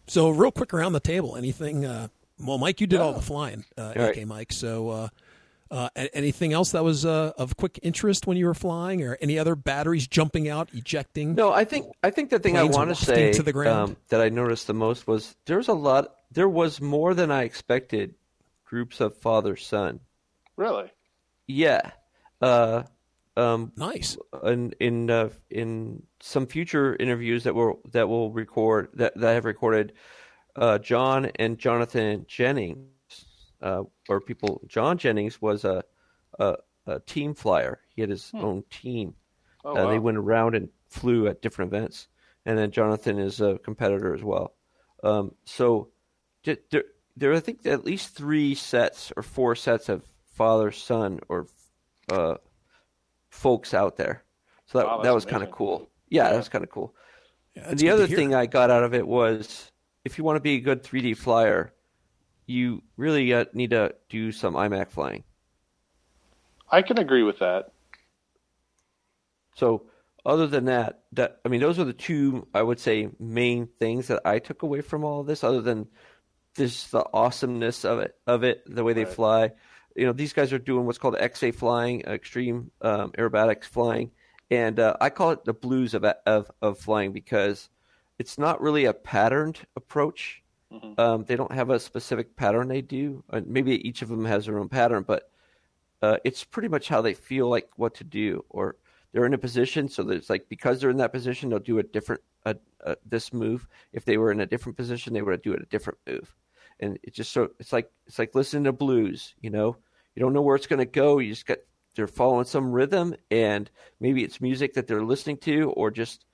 So real quick around the table, anything? Well, Mike, you did all the flying, AK Mike. So anything else that was of quick interest when you were flying, or any other batteries jumping out, ejecting? No, I think the thing I want to say to the ground, that I noticed the most was there was more than I expected groups of father-son. Really? Yeah. Nice. In some future interviews that we'll record, that I have recorded, John and Jonathan Jennings, John Jennings was a team flyer. He had his own team. Oh, wow. They went around and flew at different events. And then Jonathan is a competitor as well. So there are, I think, at least 3 sets or 4 sets of father-son or folks out there. So that was kind of cool. Yeah, that was kind of cool. Yeah, and the other thing I got out of it was, if you want to be a good 3D flyer, you really need to do some IMAC flying. I can agree with that. So other than that, I mean, those are the two, I would say, main things that I took away from all of this, other than just the awesomeness of it, the way they fly. You know, these guys are doing what's called XA flying, extreme aerobatics flying, and I call it the blues of flying, because it's not really a patterned approach. Mm-hmm. They don't have a specific pattern they do. Maybe each of them has their own pattern, but it's pretty much how they feel like what to do, or they're in a position. So that it's like, because they're in that position, they'll do a different this move. If they were in a different position, they would do it a different move. And it's just it's like listening to blues. You know, you don't know where it's going to go. You just they're following some rhythm, and maybe it's music that they're listening to, or just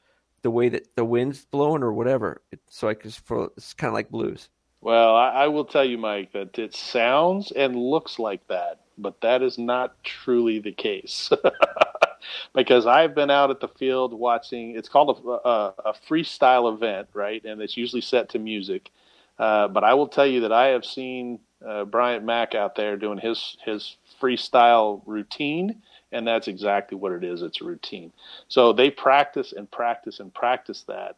the way that the wind's blowing or whatever. It's kind of like blues. Well, I will tell you, Mike, that it sounds and looks like that, but that is not truly the case. Because I've been out at the field watching, it's called a freestyle event, right? And it's usually set to music. But I will tell you that I have seen Bryant Mack out there doing his freestyle routine, And that's exactly what it is. It's a routine. So they practice and practice and practice that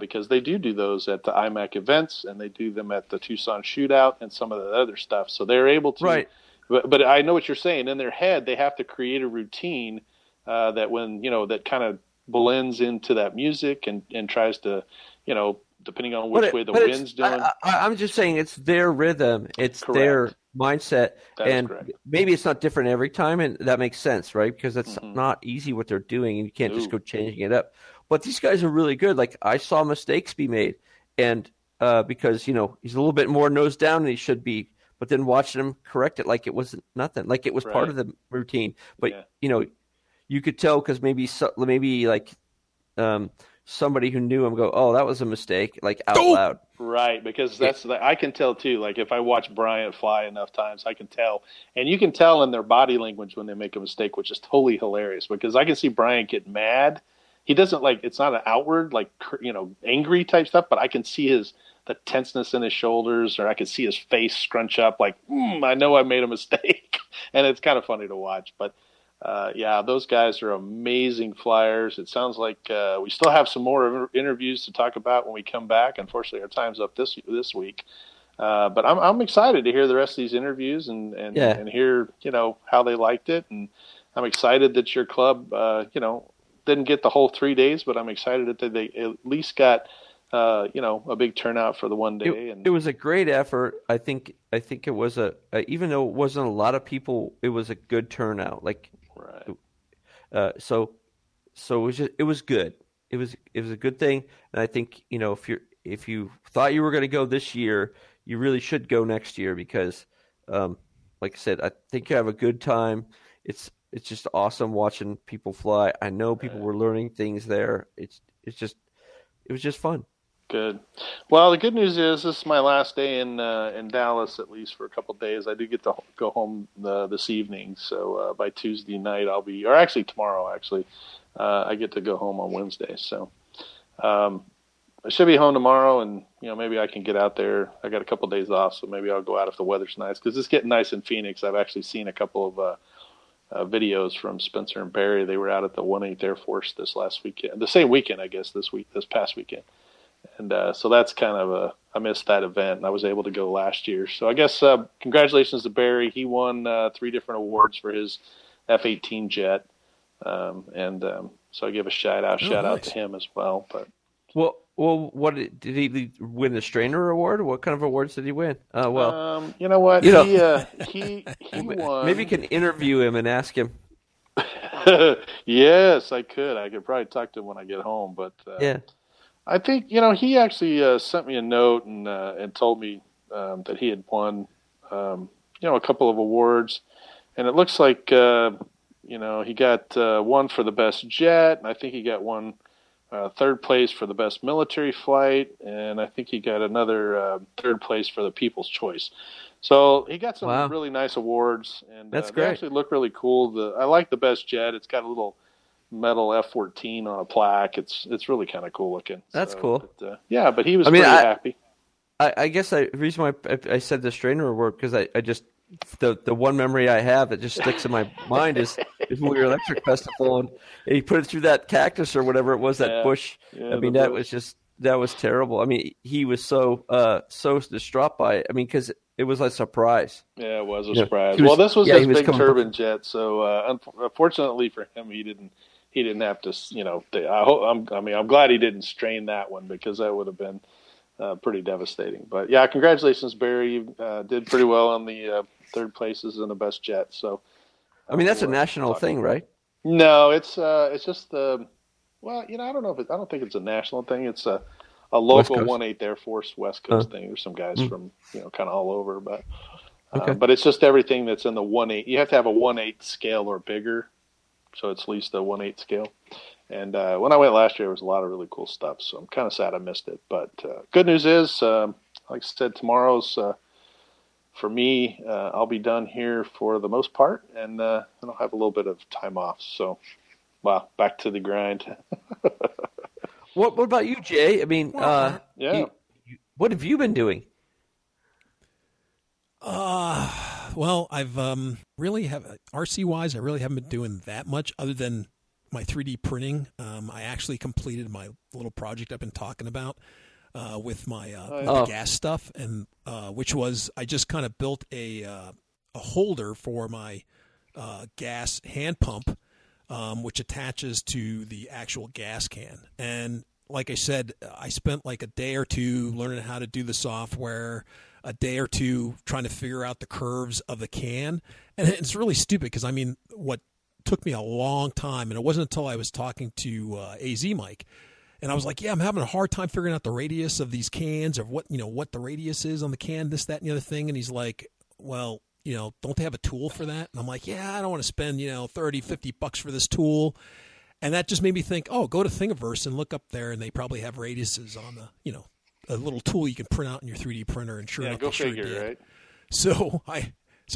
because they do those at the IMAC events, and they do them at the Tucson Shootout and some of the other stuff. So they're able to. Right. But I know what you're saying. In their head, they have to create a routine that when, you know, that kind of blends into that music and tries to, you know, depending on which way the wind's doing. I'm just saying it's their rhythm. It's correct. Their mindset. That and maybe it's not different every time, and that makes sense, right? Because that's not easy what they're doing, and you can't just go changing it up. But these guys are really good. Like, I saw mistakes be made, and because, you know, he's a little bit more nose down than he should be, but then watching him correct it like it wasn't nothing, like it was part of the routine. But, you know, you could tell because maybe like somebody who knew him go, oh, that was a mistake, like out loud. Right, because that's I can tell too. Like if I watch Bryant fly enough times, I can tell. And you can tell in their body language when they make a mistake, which is totally hilarious because I can see Bryant get mad. He doesn't like, it's not an outward, like, you know, angry type stuff, but I can see the tenseness in his shoulders, or I can see his face scrunch up like, I know I made a mistake. And it's kind of funny to watch, but yeah, those guys are amazing flyers. It sounds like we still have some more interviews to talk about when we come back. Unfortunately, our time's up this week. But I'm excited to hear the rest of these interviews and hear, you know, how they liked it. And I'm excited that your club, you know, didn't get the whole 3 days, but I'm excited that they at least got, you know, a big turnout for the one day. It was a great effort. I think it was even though it wasn't a lot of people, it was a good turnout. Like. Right. So it was good. It was a good thing, and I think, you know, if you thought you were going to go this year, you really should go next year because, like I said, I think you have a good time. It's just awesome watching people fly. I know people were learning things there. It was just fun. Good. Well, the good news is this is my last day in Dallas, at least for a couple of days. I do get to go home this evening, so by Tuesday night I'll be, or actually tomorrow, I get to go home on Wednesday. So I should be home tomorrow, and you know, maybe I can get out there. I got a couple of days off, so maybe I'll go out if the weather's nice because it's getting nice in Phoenix. I've actually seen a couple of videos from Spencer and Barry. They were out at the 18th Air Force this last weekend, the same weekend, I guess, this past weekend. And so that's kind of I missed that event, and I was able to go last year. So I guess congratulations to Barry. He won 3 different awards for his F-18 jet. So I give a shout out to him as well. But well, what did he win? The Strainer Award? What kind of awards did he win? You know what? You he won. Maybe you can interview him and ask him. Yes, I could. I could probably talk to him when I get home. But yeah. I think, you know, he actually sent me a note and told me that he had won, you know, a couple of awards. And it looks like, you know, he got one for the best jet, and I think he got one third place for the best military flight, and I think he got another third place for the People's Choice. So he got some really nice awards, and that's great. They actually look really cool. I like the best jet. It's got a little metal F-14 on a plaque. It's really kind of cool looking. That's cool. But, yeah, but he was pretty happy. I guess the reason why I said the Strainer Award because I just the one memory I have that just sticks in my mind is when we were Electric Festival and he put it through that cactus or whatever it was, that bush. Yeah, I mean that was terrible. I mean, he was so distraught by it. I mean, because it was a surprise. Yeah, it was a surprise. Well, this was his big turbine jet, so unfortunately for him, he didn't have to, you know, I'm glad he didn't strain that one because that would have been pretty devastating. But, yeah, congratulations, Barry. You did pretty well on the third places and the best jet. So, I mean, that's a national thing, right? No, it's just you know, I don't think it's a national thing. It's a local 18th Air Force West Coast thing. There's some guys from, you know, kind of all over. But but it's just everything that's in the 1/8. You have to have a 1/8 scale or bigger. So it's at least a 1/8 scale. And when I went last year, there was a lot of really cool stuff. So I'm kind of sad I missed it. But good news is, like I said, tomorrow's, for me, I'll be done here for the most part. And I'll have a little bit of time off. So, wow, back to the grind. What about you, Jay? I mean, what have you been doing? Well, I've really have RC-wise, I really haven't been doing that much other than my 3D printing. I actually completed my little project I've been talking about with my the gas stuff, and which was I just kind of built a holder for my gas hand pump, which attaches to the actual gas can. And like I said, I spent like a day or two learning how to do the software, a day or two trying to figure out the curves of the can. And it's really stupid because, I mean, what took me a long time, and it wasn't until I was talking to AZ Mike, and I was like, yeah, I'm having a hard time figuring out the radius of these cans or what, you know, what the radius is on the can, this, that, and the other thing. And he's like, well, you know, don't they have a tool for that? And I'm like, yeah, I don't want to spend, you know, $30-$50 for this tool. And that just made me think, oh, go to Thingiverse and look up there, and they probably have radiuses on the, you know, a little tool you can print out in your 3D printer. And sure enough, go figure, sure right? So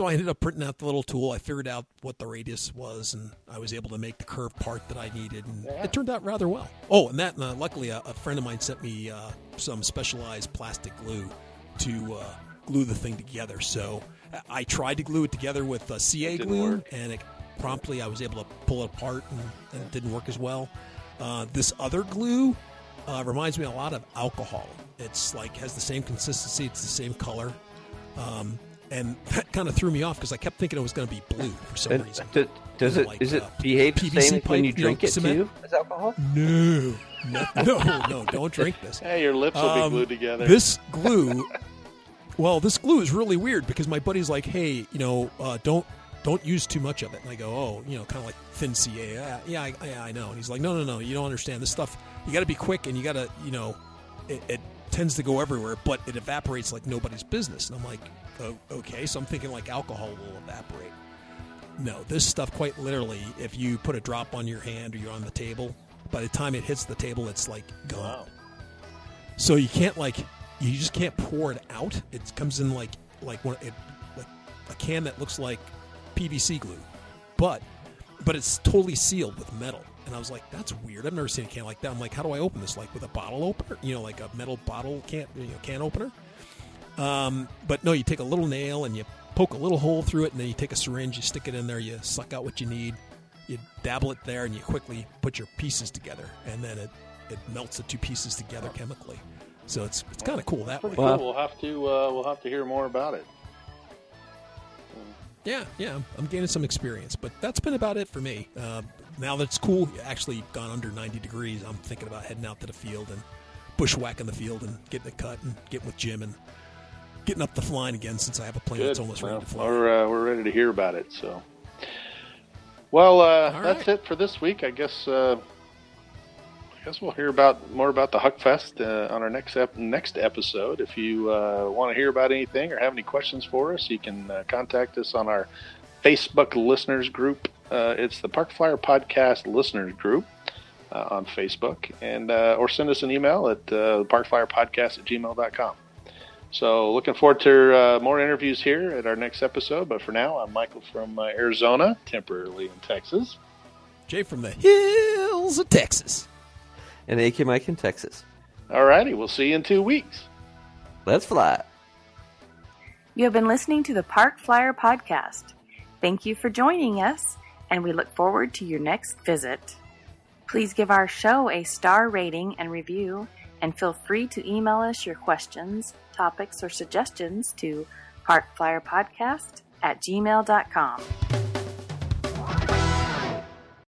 I ended up printing out the little tool. I figured out what the radius was, and I was able to make the curve part that I needed, and it turned out rather well. Oh, and that luckily a friend of mine sent me some specialized plastic glue to glue the thing together. So I tried to glue it together with CA glue, and it promptly I was able to pull it apart, and it didn't work as well. This other glue reminds me a lot of alcohol. It's like has the same consistency, it's the same color, and that kind of threw me off because I kept thinking it was going to be blue for some reason. Does it? Like, is it behave PVC the same when you drink it too as alcohol? No, don't drink this. Hey, your lips will be glued together. This glue, well, this glue is really weird because my buddy's like, hey, you know, don't use too much of it. And I go, oh, you know, kind of like thin CA. I know. And he's like, no, you don't understand. This stuff, you got to be quick, and you got to, you know, it tends to go everywhere, but it evaporates like nobody's business. And I'm like, oh, okay. So I'm thinking like alcohol will evaporate. No, this stuff quite literally, if you put a drop on your hand or you're on the table, by the time it hits the table, it's like gone. Wow. So you can't like, you just can't pour it out. It comes in like a can that looks like PVC glue, but it's totally sealed with metal. And I was like, that's weird. I've never seen a can like that. I'm like, how do I open this? Like with a bottle opener, you know, like a metal bottle can opener. But no, you take a little nail and you poke a little hole through it, and then you take a syringe, you stick it in there, you suck out what you need, you dabble it there, and you quickly put your pieces together, and then it melts the two pieces together chemically. So it's kind of cool that way. Cool. We'll have to hear more about it. Yeah, I'm gaining some experience, but that's been about it for me. Now that it's cool, actually gone under 90 degrees, I'm thinking about heading out to the field and bushwhacking the field and getting a cut and getting with Jim and getting up the flying again since I have a plane that's almost ready to fly. We're ready to hear about it. So, well, right. That's it for this week. I guess we'll hear more about the Huckfest on our next episode. If you want to hear about anything or have any questions for us, you can contact us on our Facebook listeners group. It's the Park Flyer Podcast listeners group on Facebook, and or send us an email at parkflyerpodcast@gmail.com. So looking forward to more interviews here at our next episode. But for now, I'm Michael from Arizona, temporarily in Texas. Jay from the hills of Texas. And AK Mike in Texas. All righty. We'll see you in 2 weeks. Let's fly. You have been listening to the Park Flyer Podcast. Thank you for joining us, and we look forward to your next visit. Please give our show a star rating and review, and feel free to email us your questions, topics, or suggestions to parkflyerpodcast@gmail.com.